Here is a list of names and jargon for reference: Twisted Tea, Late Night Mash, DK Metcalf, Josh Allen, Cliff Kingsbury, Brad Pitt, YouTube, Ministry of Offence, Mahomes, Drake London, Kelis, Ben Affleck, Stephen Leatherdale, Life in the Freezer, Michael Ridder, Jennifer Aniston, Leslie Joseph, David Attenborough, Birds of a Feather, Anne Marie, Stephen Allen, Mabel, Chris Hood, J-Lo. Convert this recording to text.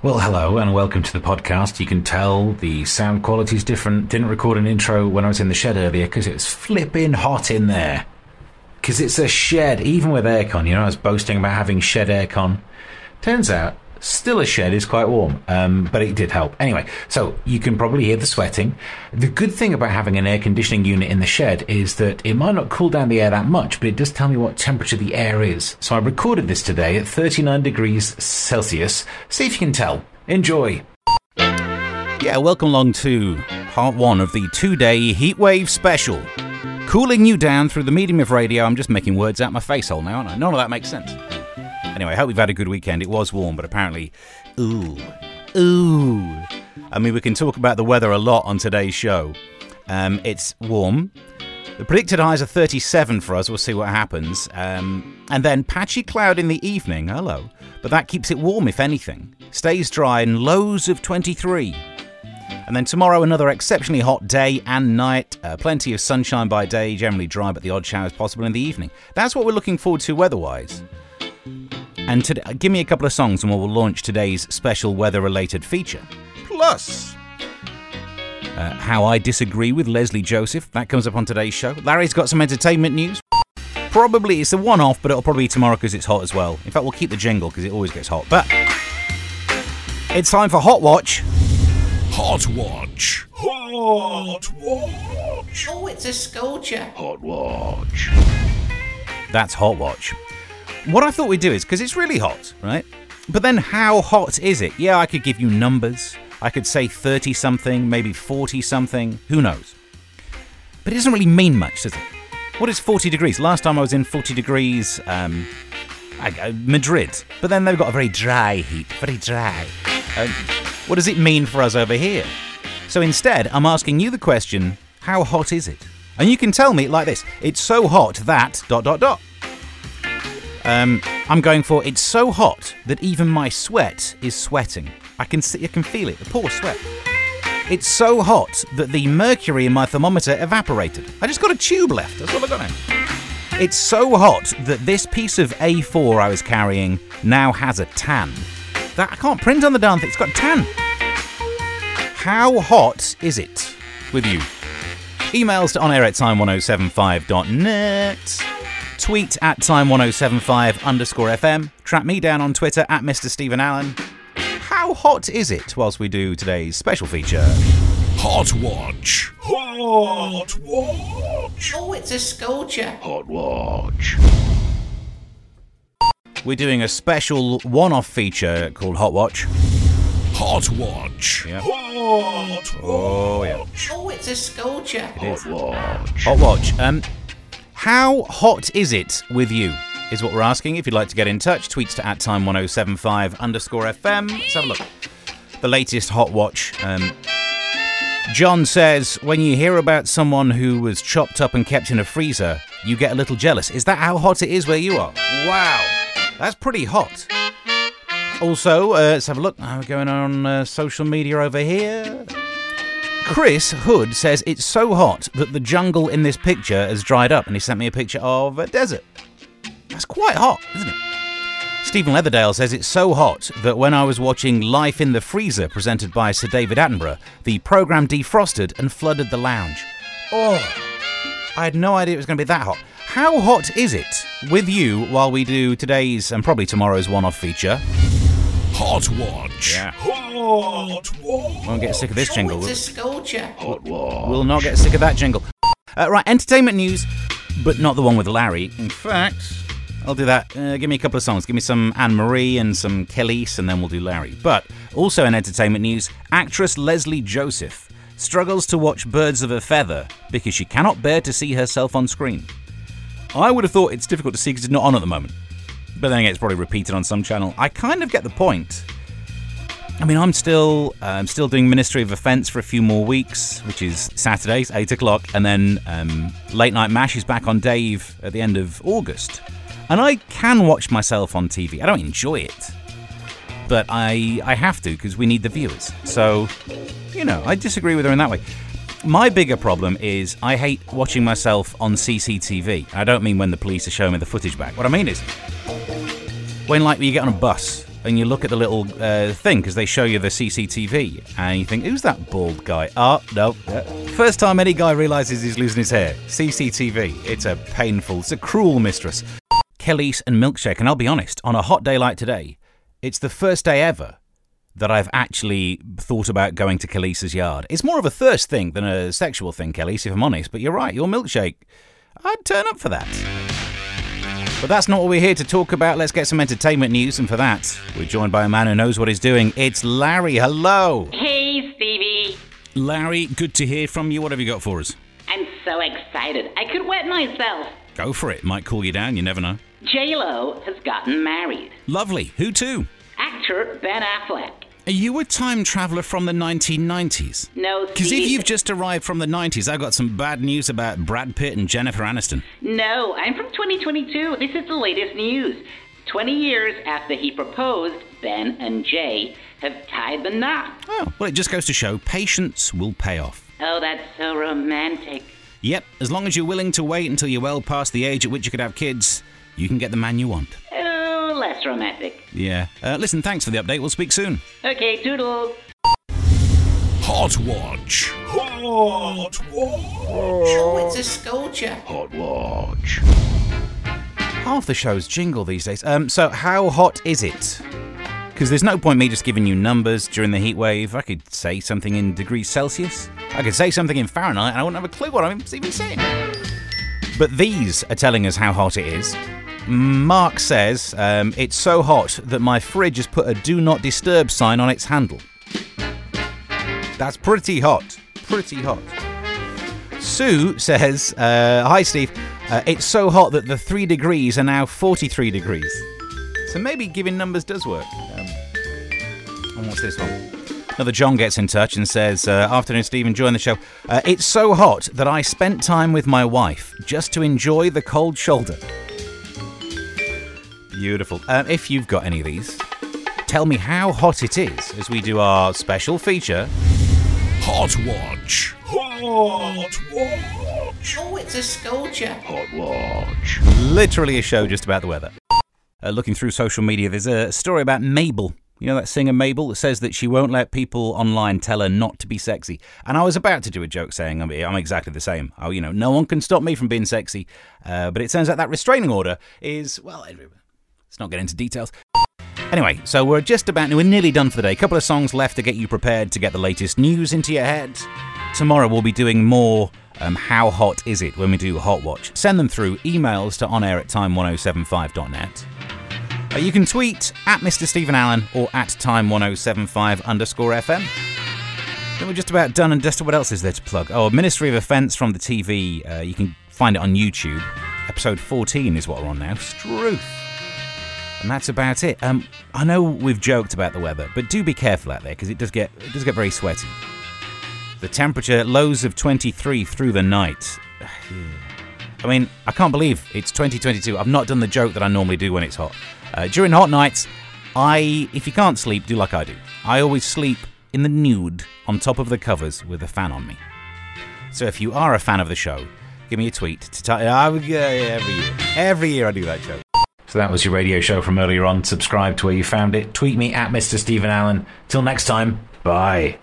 Well, hello and welcome to the podcast. You can tell the sound quality is different. Didn't record an intro when I was in the shed earlier because it's flipping hot in there. Because it's a shed, even with aircon. You know, I was boasting about having shed aircon. Turns out, still a shed is quite warm, but it did help. Anyway, so you can probably hear the sweating. The good thing about having an air conditioning unit in the shed is that it might not cool down the air that much, but it does tell me what temperature the air is. So I recorded this today at 39 degrees Celsius. See if you can tell. Enjoy. Yeah, welcome along to part one of the two-day heatwave special. Cooling you down through the medium of radio. I'm just making words out my face hole now, aren't I? None of that makes sense. Anyway, I hope you've had a good weekend. It was warm, but apparently, I mean, we can talk about the weather a lot on today's show. It's warm. The predicted highs are 37 for us. We'll see what happens. And then patchy cloud in the evening. Hello. But that keeps it warm, if anything. Stays dry and lows of 23. And then tomorrow, another exceptionally hot day and night. Plenty of sunshine by day, generally dry, but the odd shower is possible in the evening. That's what we're looking forward to weather-wise. And today, give me a couple of songs and we'll launch today's special weather-related feature. Plus, how I disagree with Leslie Joseph. That comes up on today's show. Larry's got some entertainment news. Probably it's a one-off, but it'll probably be tomorrow because it's hot as well. In fact, we'll keep the jingle because it always gets hot. But it's time for Hot Watch. Hot Watch. Hot Watch. Oh, it's a scorcher. Hot Watch. That's Hot Watch. What I thought we'd do is, because it's really hot, right? But then how hot is it? Yeah, I could give you numbers. I could say 30-something, maybe 40-something. Who knows? But it doesn't really mean much, does it? What is 40 degrees? Last time I was in 40 degrees, Madrid. But then they've got a very dry heat. Very dry. What does it mean for us over here? So instead, I'm asking you the question, how hot is it? And you can tell me like this. It's so hot that... ... I'm going for it's so hot that even my sweat is sweating. I can feel it, the poor sweat. It's so hot that the mercury in my thermometer evaporated. I just got a tube left, that's all I got now. It's so hot that this piece of A4 I was carrying now has a tan. That I can't print on the darn thing, it's got a tan. How hot is it with you? Emails to onair at time1075.net. Tweet at time1075_FM. Track me down on Twitter at Mr. Stephen Allen. How hot is it whilst we do today's special feature? Hot Watch. Hot Watch. Oh, it's a scorcher. Hot Watch. We're doing a special one-off feature called Hot Watch. Hot Watch. Yeah. Hot Watch. Oh, yeah. Oh, it's a scorcher. Hot Watch. Hot Watch. How hot is it with you? Is what we're asking. If you'd like to get in touch, tweets to at time1075_FM. Let's have a look. The latest Hot Watch. John says, when you hear about someone who was chopped up and kept in a freezer, you get a little jealous. Is that how hot it is where you are? Wow. That's pretty hot. Also, let's have a look. We're going on social media over here. Chris Hood says it's so hot that the jungle in this picture has dried up, and he sent me a picture of a desert. That's quite hot, isn't it? Stephen Leatherdale says it's so hot that when I was watching Life in the Freezer presented by Sir David Attenborough, the programme defrosted and flooded the lounge. Oh, I had no idea it was going to be that hot. How hot is it with you while we do today's and probably tomorrow's one-off feature? Hot Watch. Yeah. Hot Watch. Won't get sick of this jingle. Oh, it's a scorcher. Hot Watch. We'll not get sick of that jingle. Right, entertainment news, but not the one with Larry. In fact, I'll do that. Give me a couple of songs. Give me some Anne Marie and some Kelis, and then we'll do Larry. But also in entertainment news, actress Leslie Joseph struggles to watch Birds of a Feather because she cannot bear to see herself on screen. I would have thought it's difficult to see because it's not on at the moment. But then again, it's probably repeated on some channel. I kind of get the point. I mean, I'm still doing Ministry of Offence for a few more weeks, which is Saturdays, 8 o'clock. And then Late Night Mash is back on Dave at the end of August. And I can watch myself on TV. I don't enjoy it. But I have to because we need the viewers. So, you know, I disagree with her in that way. My bigger problem is I hate watching myself on CCTV. I don't mean when the police are showing me the footage back. What I mean is when, like, you get on a bus and you look at the little thing, because they show you the CCTV, and you think, who's that bald guy? Oh, no. First time any guy realizes he's losing his hair. CCTV. It's a painful, it's a cruel mistress. Kelis and milkshake, and I'll be honest, on a hot day like today, it's the first day ever that I've actually thought about going to Kelis's yard. It's more of a thirst thing than a sexual thing, Kelis, if I'm honest, but you're right, your milkshake, I'd turn up for that. But that's not what we're here to talk about. Let's get some entertainment news, and for that, we're joined by a man who knows what he's doing. It's Larry. Hello. Hey, Stevie. Larry, good to hear from you. What have you got for us? I'm so excited. I could wet myself. Go for it. Might cool you down. You never know. J-Lo has gotten married. Lovely. Who to? Actor Ben Affleck. Are you a time traveller from the 1990s? No, Steve. Because if you've just arrived from the 90s, I've got some bad news about Brad Pitt and Jennifer Aniston. No, I'm from 2022. This is the latest news. 20 years after he proposed, Ben and Jay have tied the knot. Oh, well, it just goes to show patience will pay off. Oh, that's so romantic. Yep, as long as you're willing to wait until you're well past the age at which you could have kids, you can get the man you want. Less romantic. Yeah. Listen, thanks for the update. We'll speak soon. Okay, toodles. Hot Watch. Hot Watch. Oh, it's a sculpture. Hot Watch. Half the shows jingle these days. So how hot is it? Because there's no point me just giving you numbers during the heat wave. I could say something in degrees Celsius. I could say something in Fahrenheit, and I wouldn't have a clue what I'm even saying. But these are telling us how hot it is. Mark says, it's so hot that my fridge has put a do not disturb sign on its handle. That's pretty hot. Pretty hot. Sue says, hi Steve, it's so hot that the 3 degrees are now 43 degrees. So maybe giving numbers does work. And what's this one? Another John gets in touch and says, afternoon Steve, enjoying the show. It's so hot that I spent time with my wife just to enjoy the cold shoulder. Beautiful. If you've got any of these, tell me how hot it is as we do our special feature. Hot Watch. Hot Watch. Oh, it's a sculpture. Hot Watch. Literally a show just about the weather. Looking through social media, there's a story about Mabel. You know that singer Mabel that says that she won't let people online tell her not to be sexy. And I was about to do a joke saying I'm exactly the same. Oh, you know, no one can stop me from being sexy. But it turns out that restraining order is, well, anyway. Let's not get into details. Anyway, so we're nearly done for the day. A couple of songs left to get you prepared to get the latest news into your head. Tomorrow we'll be doing more How Hot Is It when we do Hot Watch. Send them through emails to onair@time1075.net. You can tweet at Mr. Stephen Allen or at time1075_FM. Then we're just about done and dusted. What else is there to plug? Oh, Ministry of Offence from the TV. You can find it on YouTube. Episode 14 is what we're on now. Struth. And that's about it. I know we've joked about the weather, but do be careful out there because it does get very sweaty. The temperature, lows of 23 through the night. I mean, I can't believe it's 2022. I've not done the joke that I normally do when it's hot. During hot nights, if you can't sleep, do like I do. I always sleep in the nude on top of the covers with a fan on me. So if you are a fan of the show, give me a tweet. Every year I do that joke. So that was your radio show from earlier on. Subscribe to where you found it. Tweet me at Mr. Stephen Allen. Till next time, bye.